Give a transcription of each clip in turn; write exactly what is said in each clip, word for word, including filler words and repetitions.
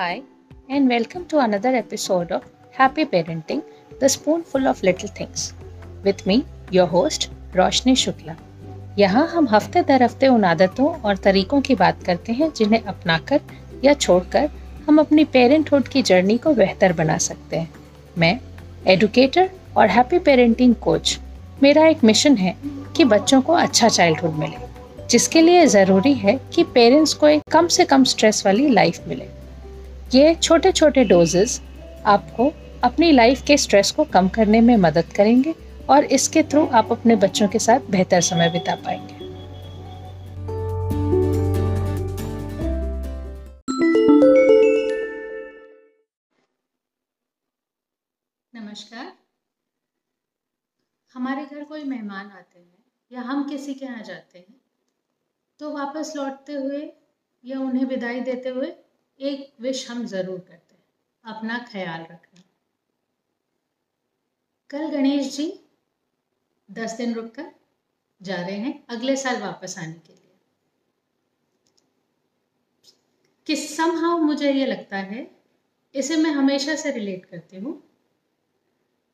Hi, and welcome to another episode of Happy Parenting, the Spoonful of Little Things. With me, your host, रोशनी शुक्ला. यहाँ हम हफ्ते दर हफ्ते उन आदतों और तरीकों की बात करते हैं जिन्हें अपनाकर या छोड़कर हम अपनी पेरेंटहुड की जर्नी को बेहतर बना सकते हैं. मैं एडुकेटर और हैप्पी पेरेंटिंग कोच. मेरा एक मिशन है कि बच्चों को अच्छा चाइल्डहुड मिले, जिसके लिए ज़रूरी है कि पेरेंट्स को एक कम से कम स्ट्रेस वाली लाइफ मिले. ये छोटे छोटे डोजेस आपको अपनी लाइफ के स्ट्रेस को कम करने में मदद करेंगे और इसके थ्रू आप अपने बच्चों के साथ बेहतर समय बिता पाएंगे. नमस्कार. हमारे घर कोई मेहमान आते हैं या हम किसी के यहाँ जाते हैं तो वापस लौटते हुए या उन्हें विदाई देते हुए एक विश हम जरूर करते हैं, अपना ख्याल रखना. कल गणेश जी दस दिन रुक कर जा रहे हैं अगले साल वापस आने के लिए. किस somehow मुझे ये लगता है, इसे मैं हमेशा से रिलेट करती हूँ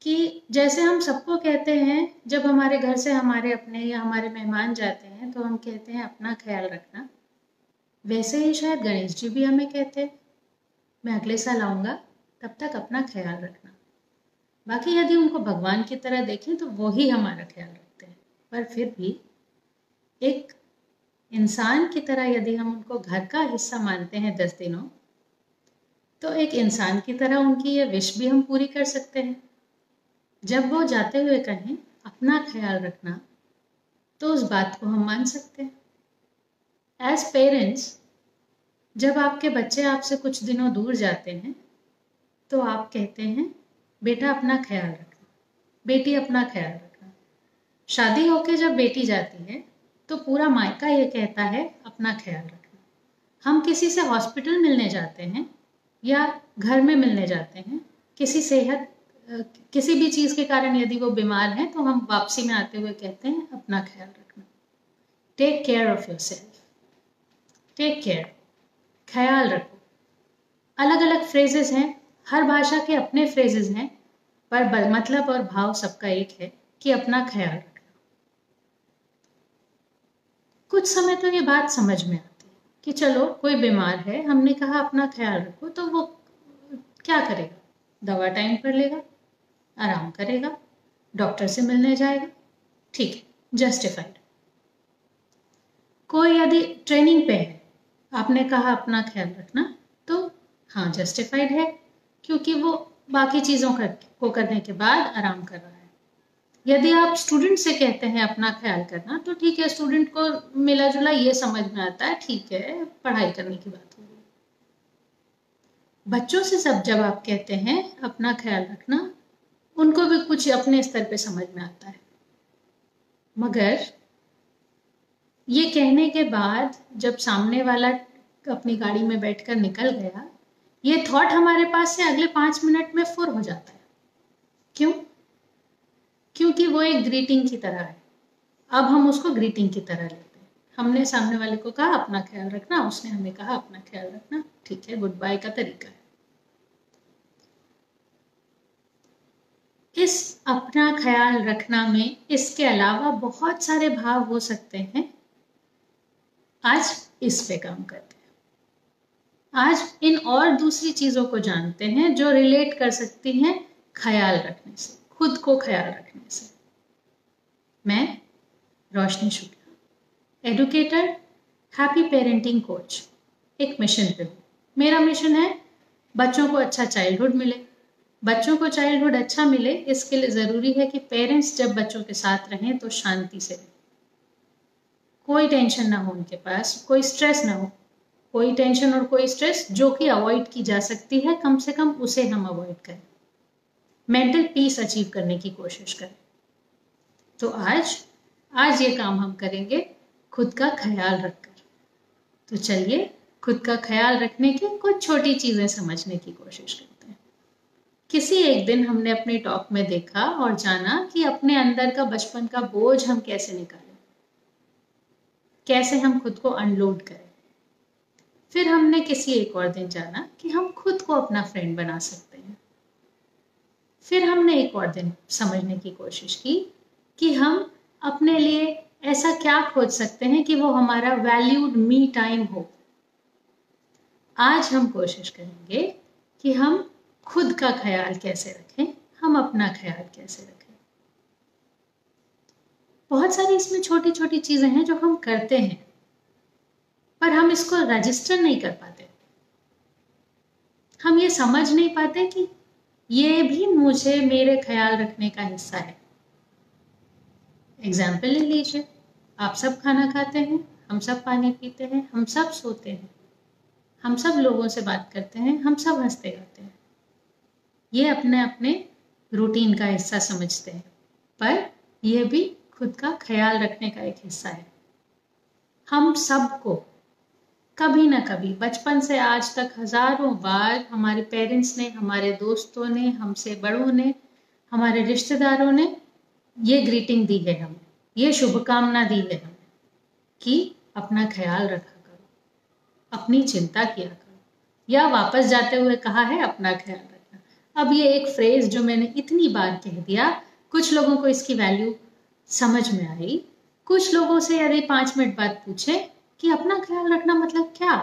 कि जैसे हम सबको कहते हैं जब हमारे घर से हमारे अपने या हमारे मेहमान जाते हैं तो हम कहते हैं अपना ख्याल रखना, वैसे ही शायद गणेश जी भी हमें कहते हैं मैं अगले साल आऊँगा, तब तक अपना ख्याल रखना. बाकी यदि उनको भगवान की तरह देखें तो वो ही हमारा ख्याल रखते हैं, पर फिर भी एक इंसान की तरह यदि हम उनको घर का हिस्सा मानते हैं दस दिनों, तो एक इंसान की तरह उनकी ये विश भी हम पूरी कर सकते हैं. जब वो जाते हुए कहें अपना ख्याल रखना तो उस बात को हम मान सकते हैं. एज पेरेंट्स, जब आपके बच्चे आपसे कुछ दिनों दूर जाते हैं तो आप कहते हैं बेटा अपना ख्याल रखना, बेटी अपना ख्याल रखना. शादी होके जब बेटी जाती है तो पूरा मायका ये कहता है अपना ख्याल रखना. हम किसी से हॉस्पिटल मिलने जाते हैं या घर में मिलने जाते हैं, किसी सेहत किसी भी चीज़ के कारण यदि वो बीमार हैं तो हम वापसी में आते हुए कहते हैं अपना ख्याल रखना. Take care of yourself, take care, ख्याल रखो. अलग अलग फ्रेजेस हैं, हर भाषा के अपने फ्रेजेस हैं, पर मतलब और भाव सबका एक है कि अपना ख्याल रखना. कुछ समय तो ये बात समझ में आती है कि चलो कोई बीमार है, हमने कहा अपना ख्याल रखो, तो वो क्या करेगा, दवा टाइम पर लेगा, आराम करेगा, डॉक्टर से मिलने जाएगा, ठीक है, जस्टिफाइड. कोई यदि ट्रेनिंग पे है, आपने कहा अपना ख्याल रखना, तो हाँ जस्टिफाइड है क्योंकि वो बाकी चीज़ों को करने के बाद आराम कर रहा है. यदि आप स्टूडेंट से कहते हैं अपना ख्याल करना तो ठीक है, स्टूडेंट को मिला जुला ये समझ में आता है, ठीक है, पढ़ाई करने की बात हो रही है. बच्चों से सब जब आप कहते हैं अपना ख्याल रखना, उनको भी कुछ अपने स्तर पे समझ में आता है. मगर ये कहने के बाद जब सामने वाला अपनी गाड़ी में बैठकर निकल गया, ये थॉट हमारे पास से अगले पाँच मिनट में फुर हो जाता है. क्यों? क्योंकि वो एक ग्रीटिंग की तरह है. अब हम उसको ग्रीटिंग की तरह लेते हैं. हमने सामने वाले को कहा अपना ख्याल रखना, उसने हमें कहा अपना ख्याल रखना, ठीक है, गुड बाय का तरीका है. इस अपना ख्याल रखना में इसके अलावा बहुत सारे भाव हो सकते हैं. आज इस पे काम करते हैं. आज इन और दूसरी चीज़ों को जानते हैं जो रिलेट कर सकती हैं ख्याल रखने से, खुद को ख्याल रखने से. मैं Roshni Shukla, educator, happy parenting coach, एक मिशन पे हूँ. मेरा मिशन है बच्चों को अच्छा चाइल्डहुड मिले. बच्चों को चाइल्डहुड अच्छा मिले इसके लिए ज़रूरी है कि पेरेंट्स जब बच्चों के साथ रहें तो शांति से रहें. कोई टेंशन ना हो उनके पास, कोई स्ट्रेस ना हो. कोई टेंशन और कोई स्ट्रेस जो कि अवॉइड की जा सकती है, कम से कम उसे हम अवॉइड करें. मेंटल पीस अचीव करने की कोशिश करें. तो आज आज ये काम हम करेंगे खुद का ख्याल रखकर. तो चलिए खुद का ख्याल रखने की कुछ छोटी चीज़ें समझने की कोशिश करते हैं. किसी एक दिन हमने अपने टॉक में देखा और जाना कि अपने अंदर का बचपन का बोझ हम कैसे निकालें, कैसे हम खुद को अनलोड करें. फिर हमने किसी एक और दिन जाना कि हम खुद को अपना फ्रेंड बना सकते हैं। फिर हमने एक और दिन समझने की कोशिश की कि हम अपने लिए ऐसा क्या खोज सकते हैं कि वो हमारा वैल्यूड मी टाइम हो। आज हम कोशिश करेंगे कि हम खुद का ख्याल कैसे रखें, हम अपना ख्याल कैसे रखें। बहुत सारी इसमें छोटी छोटी चीजें हैं जो हम करते हैं पर हम इसको रजिस्टर नहीं कर पाते। हम ये समझ नहीं पाते कि ये भी मुझे मेरे ख्याल रखने का हिस्सा है। एग्जाम्पल ले लीजिए, आप सब खाना खाते हैं, हम सब पानी पीते हैं, हम सब सोते हैं, हम सब लोगों से बात करते हैं, हम सब हंसते गाते हैं। ये अपने अपने रूटीन का हिस्सा समझते हैं पर यह भी खुद का ख्याल रखने का एक हिस्सा है। हम सबको कभी ना कभी बचपन से आज तक हजारों बार हमारे पेरेंट्स ने, हमारे दोस्तों ने, हमसे बड़ों ने, हमारे रिश्तेदारों ने ये ग्रीटिंग दी है, हमें ये शुभकामना दी है हमें कि अपना ख्याल रखा करो, अपनी चिंता किया करो, या वापस जाते हुए कहा है अपना ख्याल रखना। अब ये एक फ्रेज जो मैंने इतनी बार कह दिया, कुछ लोगों को इसकी वैल्यू समझ में आई। कुछ लोगों से यदि पाँच मिनट बाद पूछे कि अपना ख्याल रखना मतलब क्या,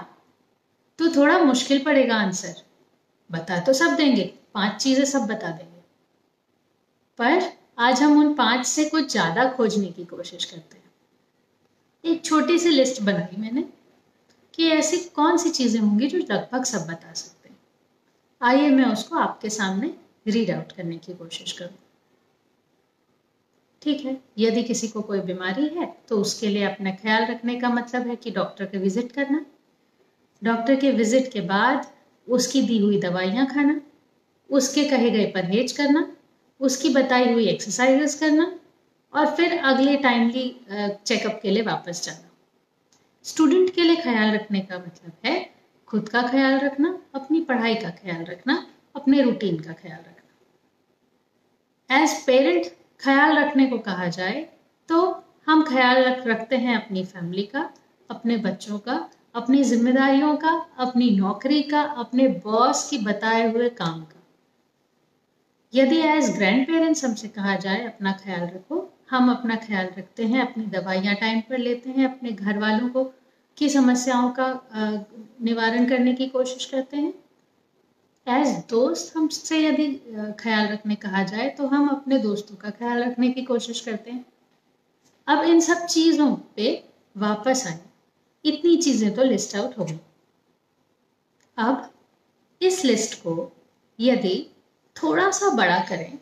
तो थोड़ा मुश्किल पड़ेगा आंसर। बता तो सब देंगे, पांच चीजें सब बता देंगे, पर आज हम उन पांच से कुछ ज्यादा खोजने की कोशिश करते हैं। एक छोटी सी लिस्ट बनाई मैंने कि ऐसी कौन सी चीजें होंगी जो लगभग सब बता सकते हैं। आइए मैं उसको आपके सामने रीड आउट करने की कोशिश करूँ। ठीक है, यदि किसी को कोई बीमारी है तो उसके लिए अपना ख्याल रखने का मतलब है कि डॉक्टर के विजिट करना, डॉक्टर के विजिट के बाद उसकी दी हुई दवाइयाँ खाना, उसके कहे गए परहेज करना, उसकी बताई हुई एक्सरसाइजेस करना, और फिर अगले टाइमली चेकअप के लिए वापस जाना। स्टूडेंट के लिए ख्याल रखने का मतलब है खुद का ख्याल रखना, अपनी पढ़ाई का ख्याल रखना, अपने रूटीन का ख्याल रखना। एज पेरेंट ख्याल रखने को कहा जाए तो हम ख्याल रख रखते हैं अपनी फैमिली का, अपने बच्चों का, अपनी जिम्मेदारियों का, अपनी नौकरी का, अपने बॉस की बताए हुए काम का। यदि एज ग्रैंड पेरेंट्स हमसे कहा जाए अपना ख्याल रखो, हम अपना ख्याल रखते हैं, अपनी दवाइयाँ टाइम पर लेते हैं, अपने घर वालों को की समस्याओं का निवारण करने की कोशिश करते हैं। एज दोस्त हमसे यदि ख्याल रखने कहा जाए तो हम अपने दोस्तों का ख्याल रखने की कोशिश करते हैं। अब इन सब चीज़ों पे वापस आए, इतनी चीज़ें तो लिस्ट आउट हो गई। अब इस लिस्ट को यदि थोड़ा सा बड़ा करें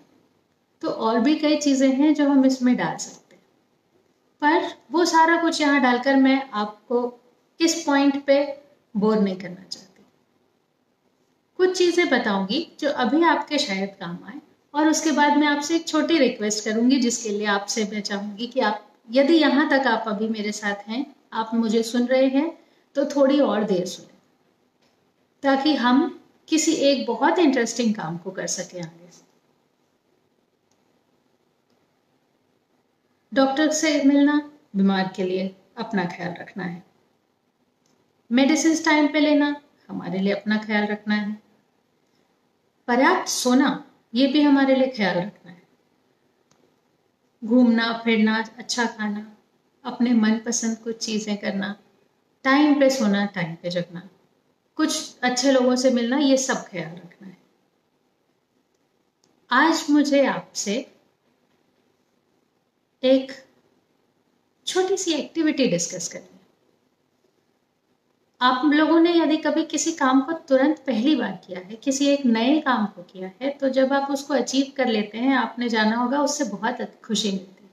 तो और भी कई चीज़ें हैं जो हम इसमें डाल सकते हैं, पर वो सारा कुछ यहाँ डालकर मैं आपको इस पॉइंट पे बोर नहीं करना चाहती। कुछ चीज़ें बताऊंगी जो अभी आपके शायद काम आए, और उसके बाद मैं आपसे एक छोटी रिक्वेस्ट करूंगी जिसके लिए आपसे मैं चाहूंगी कि आप, यदि यहाँ तक आप अभी मेरे साथ हैं, आप मुझे सुन रहे हैं, तो थोड़ी और देर सुने ताकि हम किसी एक बहुत इंटरेस्टिंग काम को कर सके आगे। डॉक्टर से मिलना, बीमार के लिए अपना ख्याल रखना है। मेडिसिन टाइम पे लेना, हमारे लिए अपना ख्याल रखना है। पर्याप्त सोना, ये भी हमारे लिए ख्याल रखना है। घूमना फिरना, अच्छा खाना, अपने मनपसंद कुछ चीज़ें करना, टाइम पे सोना, टाइम पे जगना, कुछ अच्छे लोगों से मिलना, ये सब ख्याल रखना है। आज मुझे आपसे एक छोटी सी एक्टिविटी डिस्कस करनी है। आप लोगों ने यदि कभी किसी काम को तुरंत पहली बार किया है, किसी एक नए काम को किया है, तो जब आप उसको अचीव कर लेते हैं, आपने जाना होगा उससे बहुत खुशी मिलती है।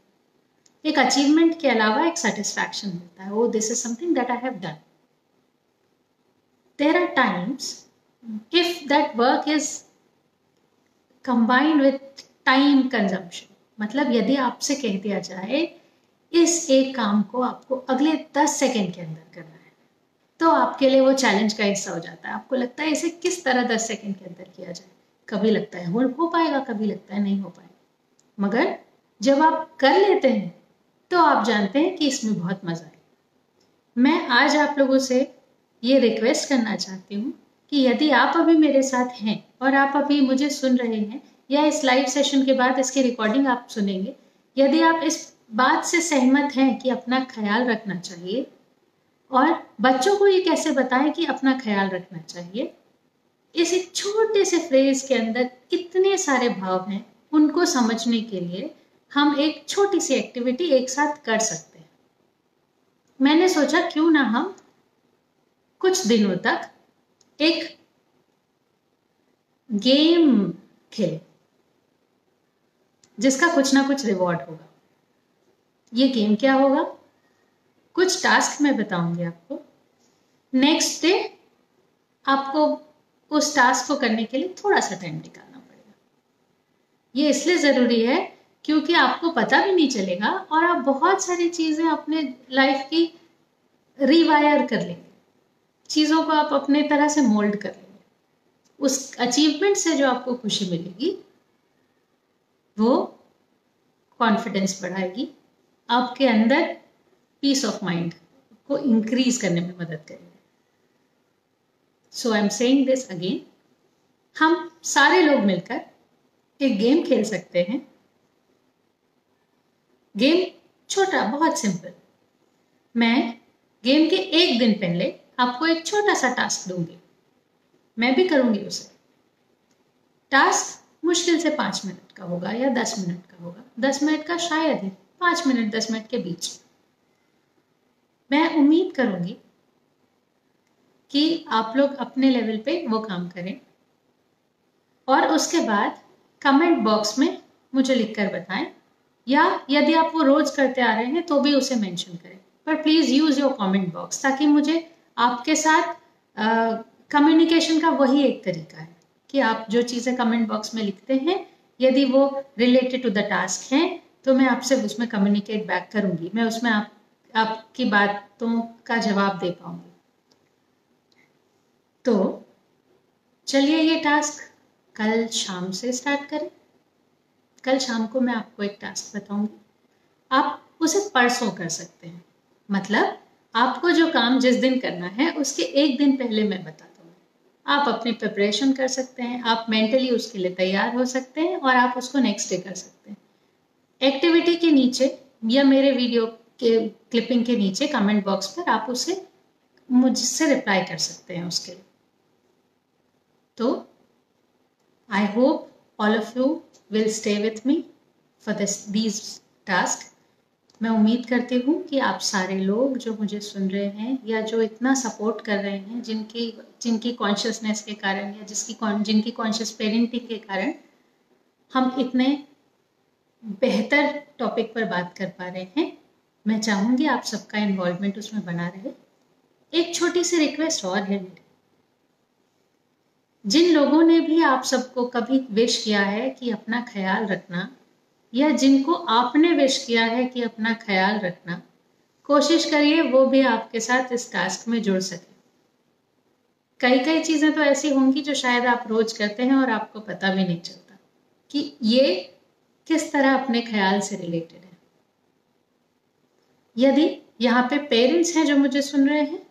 एक अचीवमेंट के अलावा एक सेटिस्फैक्शन मिलता है, oh this is something that I have done. There are times if that work is combined with time consumption, मतलब यदि आपसे कह दिया जाए इस एक काम को आपको अगले दस सेकेंड के अंदर करना है, तो आपके लिए वो चैलेंज का हिस्सा हो जाता है। आपको लगता है इसे किस तरह दस सेकंड के अंदर किया जाए। कभी लगता है हो पाएगा, कभी लगता है नहीं हो पाएगा, मगर जब आप कर लेते हैं तो आप जानते हैं कि इसमें बहुत मजा है। मैं आज आप लोगों से ये रिक्वेस्ट करना चाहती हूँ कि यदि आप अभी मेरे साथ हैं और आप अभी मुझे सुन रहे हैं या इस लाइव सेशन के बाद इसकी रिकॉर्डिंग आप सुनेंगे, यदि आप इस बात से सहमत हैं कि अपना ख्याल रखना चाहिए और बच्चों को ये कैसे बताएं कि अपना ख्याल रखना चाहिए, इस एक छोटे से फ्रेज के अंदर कितने सारे भाव हैं उनको समझने के लिए हम एक छोटी सी एक्टिविटी एक साथ कर सकते हैं। मैंने सोचा क्यों ना हम कुछ दिनों तक एक गेम खेलें जिसका कुछ ना कुछ रिवॉर्ड होगा। ये गेम क्या होगा? कुछ टास्क मैं बताऊंगी आपको, नेक्स्ट डे आपको उस टास्क को करने के लिए थोड़ा सा टाइम निकालना पड़ेगा। ये इसलिए ज़रूरी है क्योंकि आपको पता भी नहीं चलेगा और आप बहुत सारी चीज़ें अपने लाइफ की रिवायर कर लेंगे, चीज़ों को आप अपने तरह से मोल्ड कर लेंगे। उस अचीवमेंट से जो आपको खुशी मिलेगी वो कॉन्फिडेंस बढ़ाएगी, आपके अंदर पीस ऑफ माइंड को इंक्रीज करने में मदद करेगी। So I am saying this again, हम सारे लोग मिलकर एक गेम खेल सकते हैं। गेम छोटा, बहुत सिंपल। मैं गेम के एक दिन पहले आपको एक छोटा सा टास्क दूंगी, मैं भी करूंगी उसे। टास्क मुश्किल से पाँच मिनट का होगा या दस मिनट का होगा, दस मिनट का शायद ही, पाँच मिनट दस मिनट के बीच। मैं उम्मीद करूंगी कि आप लोग अपने लेवल पे वो काम करें और उसके बाद कमेंट बॉक्स में मुझे लिखकर बताएं, या यदि आप वो रोज करते आ रहे हैं तो भी उसे मेंशन करें, पर please use your comment box, ताकि मुझे आपके साथ कम्युनिकेशन का वही एक तरीका है कि आप जो चीज़ें कमेंट बॉक्स में लिखते हैं यदि वो रिलेटेड टू द टास्क हैं तो मैं आपसे उसमें कम्युनिकेट बैक करूंगी, मैं उसमें आप आपकी बातों का जवाब दे पाऊंगी। तो चलिए ये टास्क कल शाम से स्टार्ट करें। कल शाम को मैं आपको एक टास्क बताऊंगी, आप उसे परसों कर सकते हैं। मतलब आपको जो काम जिस दिन करना है उसके एक दिन पहले मैं बता दूंगी, आप अपनी प्रिपरेशन कर सकते हैं, आप मेंटली उसके लिए तैयार हो सकते हैं और आप उसको नेक्स्ट डे कर सकते हैं। एक्टिविटी के नीचे या मेरे वीडियो के क्लिपिंग के नीचे कमेंट बॉक्स पर आप उसे मुझसे रिप्लाई कर सकते हैं उसके लिए। तो I hope all of you will stay with me for this these task. मैं उम्मीद करती हूँ कि आप सारे लोग जो मुझे सुन रहे हैं या जो इतना सपोर्ट कर रहे हैं, जिनकी जिनकी कॉन्शियसनेस के कारण या जिसकी जिनकी कॉन्शियस पेरेंटिंग के कारण हम इतने बेहतर टॉपिक पर बात कर पा रहे हैं, मैं चाहूँगी आप सबका इन्वॉल्वमेंट उसमें बना रहे। एक छोटी सी रिक्वेस्ट और है मेरी, जिन लोगों ने भी आप सबको कभी विश किया है कि अपना ख्याल रखना या जिनको आपने विश किया है कि अपना ख्याल रखना, कोशिश करिए वो भी आपके साथ इस टास्क में जुड़ सके। कई कई चीज़ें तो ऐसी होंगी जो शायद आप रोज करते हैं और आपको पता भी नहीं चलता कि ये किस तरह अपने ख्याल से रिलेटेड है। यदि यहाँ पे पेरेंट्स हैं जो मुझे सुन रहे हैं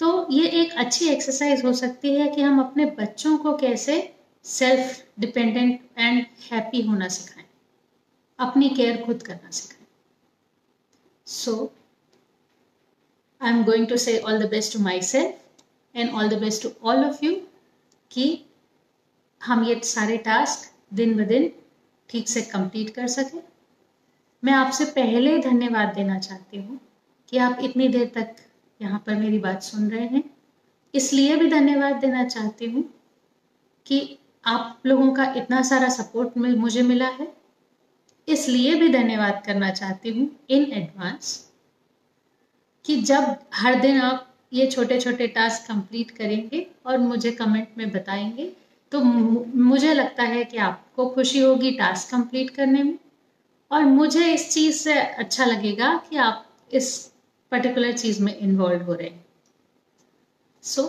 तो ये एक अच्छी एक्सरसाइज हो सकती है कि हम अपने बच्चों को कैसे सेल्फ डिपेंडेंट एंड हैप्पी होना सिखाएं, अपनी केयर खुद करना सिखाएं। So I am going to say all the best to myself and all the best to all of you कि हम ये सारे टास्क दिन ब दिन ठीक से कंप्लीट कर सकें। मैं आपसे पहले धन्यवाद देना चाहती हूँ कि आप इतनी देर तक यहाँ पर मेरी बात सुन रहे हैं। इसलिए भी धन्यवाद देना चाहती हूँ कि आप लोगों का इतना सारा सपोर्ट मुझे मिला है, इसलिए भी धन्यवाद करना चाहती हूँ इन एडवांस कि जब हर दिन आप ये छोटे छोटे टास्क कंप्लीट करेंगे और मुझे कमेंट में बताएंगे तो मुझे लगता है कि आपको खुशी होगी टास्क कंप्लीट करने में और मुझे इस चीज़ से अच्छा लगेगा कि आप इस पर्टिकुलर चीज़ में इन्वॉल्व हो रहे हैं। So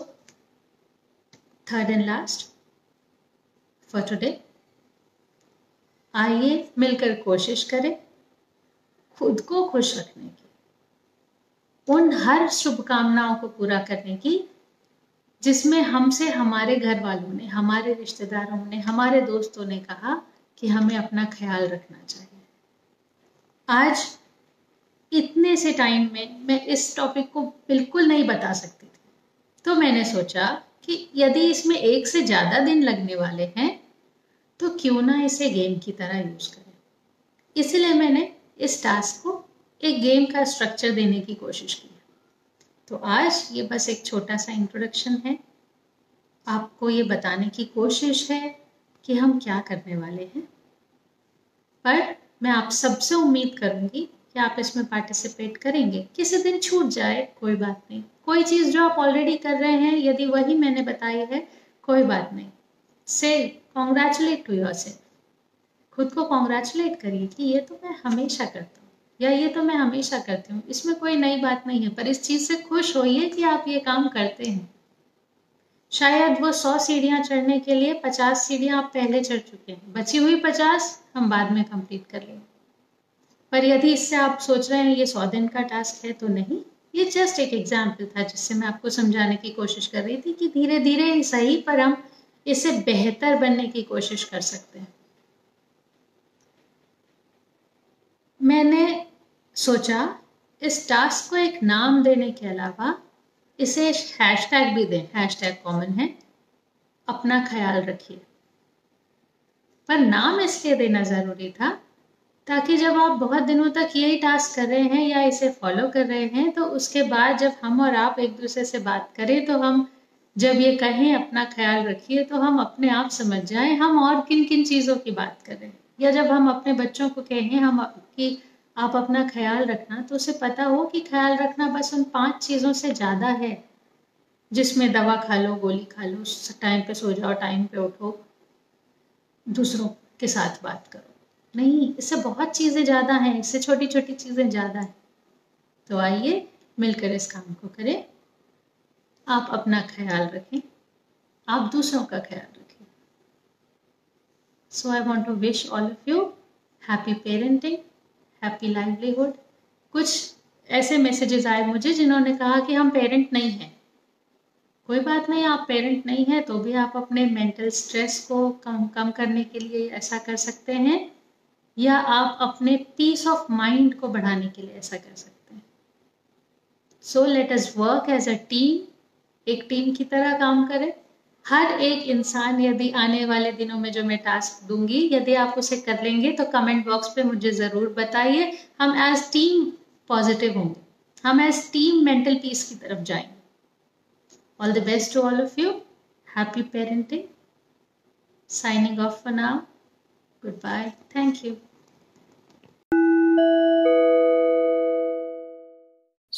third and last for today, आइए मिलकर कोशिश करें खुद को खुश रखने की। उन हर शुभकामनाओं को पूरा करने की जिसमें हमसे हमारे घर वालों ने, हमारे रिश्तेदारों ने, हमारे दोस्तों ने कहा कि हमें अपना ख्याल रखना चाहिए। आज इतने से टाइम में मैं इस टॉपिक को बिल्कुल नहीं बता सकती थी, तो मैंने सोचा कि यदि इसमें एक से ज़्यादा दिन लगने वाले हैं तो क्यों ना इसे गेम की तरह यूज़ करें। इसलिए मैंने इस टास्क को एक गेम का स्ट्रक्चर देने की कोशिश की। तो आज ये बस एक छोटा सा इंट्रोडक्शन है, आपको ये बताने की कोशिश है कि हम क्या करने वाले हैं। पर मैं आप सबसे उम्मीद करूँगी कि आप इसमें पार्टिसिपेट करेंगे। किसी दिन छूट जाए कोई बात नहीं, कोई चीज़ जो आप ऑलरेडी कर रहे हैं यदि वही मैंने बताई है कोई बात नहीं। से कॉन्ग्रेचुलेट टू योर सेल्फ, खुद को कॉन्ग्रेचुलेट करिए कि ये तो मैं हमेशा करता हूँ या ये तो मैं हमेशा करती हूँ, इसमें कोई नई बात नहीं है। पर इस चीज़ से खुश होइए कि आप ये काम करते हैं। शायद वो सौ सीढ़ियाँ चढ़ने के लिए पचास सीढ़ियाँ आप पहले चढ़ चुके हैं, बची हुई पचास हम बाद में कंप्लीट कर लेंगे। पर यदि इससे आप सोच रहे हैं ये सौ दिन का टास्क है, तो नहीं, ये जस्ट एक एग्जाम्पल था जिससे मैं आपको समझाने की कोशिश कर रही थी कि धीरे धीरे ही सही पर हम इसे बेहतर बनने की कोशिश कर सकते हैं। मैंने सोचा इस टास्क को एक नाम देने के अलावा इसे हैशटैग भी दें। हैशटैग कॉमन है, अपना ख्याल रखिए। पर नाम इसलिए देना ज़रूरी था ताकि जब आप बहुत दिनों तक यही टास्क कर रहे हैं या इसे फॉलो कर रहे हैं तो उसके बाद जब हम और आप एक दूसरे से बात करें तो हम जब ये कहें अपना ख्याल रखिए तो हम अपने आप समझ जाएं हम और किन किन चीज़ों की बात कर रहे हैं। या जब हम अपने बच्चों को कहें हम कि आप अपना ख्याल रखना, तो उसे पता हो कि ख्याल रखना बस उन पाँच चीज़ों से ज़्यादा है जिसमें दवा खा लो, गोली खा लो, टाइम पर सो जाओ, टाइम पर उठो, दूसरों के साथ बात करो। नहीं, इससे बहुत चीज़ें ज़्यादा हैं, इससे छोटी छोटी चीज़ें ज़्यादा हैं। तो आइए मिलकर इस काम को करें। आप अपना ख्याल रखें, आप दूसरों का ख्याल रखें। So I want to wish all of you happy parenting, happy livelihood. कुछ ऐसे मैसेजेस आए मुझे जिन्होंने कहा कि हम पेरेंट नहीं हैं। कोई बात नहीं, आप पेरेंट नहीं हैं तो भी आप अपने मेंटल स्ट्रेस को कम कम करने के लिए ऐसा कर सकते हैं, या आप अपने पीस ऑफ माइंड को बढ़ाने के लिए ऐसा कर सकते हैं। So let us work as a team, एक टीम की तरह काम करें। हर एक इंसान, यदि आने वाले दिनों में जो मैं टास्क दूंगी यदि आप उसे कर लेंगे तो कमेंट बॉक्स पे मुझे ज़रूर बताइए। हम एज टीम पॉजिटिव होंगे, हम एज टीम मेंटल पीस की तरफ जाएंगे। All the best to all of you, happy parenting, signing off for now. Goodbye. Thank you.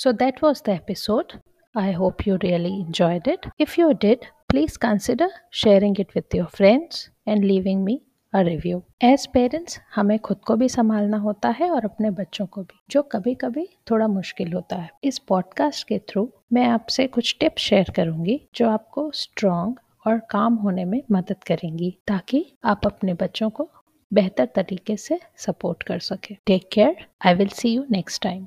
So that was the episode. I hope you really enjoyed it. If you did, please consider sharing it with your friends and leaving me a review. As parents, हमें खुद को भी संभालना होता है और अपने बच्चों को भी, जो कभी कभी थोड़ा मुश्किल होता है। इस पॉडकास्ट के थ्रू मैं आपसे कुछ टिप्स शेयर करूँगी जो आपको स्ट्रॉन्ग और काम होने में मदद करेंगी ताकि आप अपने बच्चों को बेहतर तरीके से सपोर्ट कर सके। Take care, I will see you next time.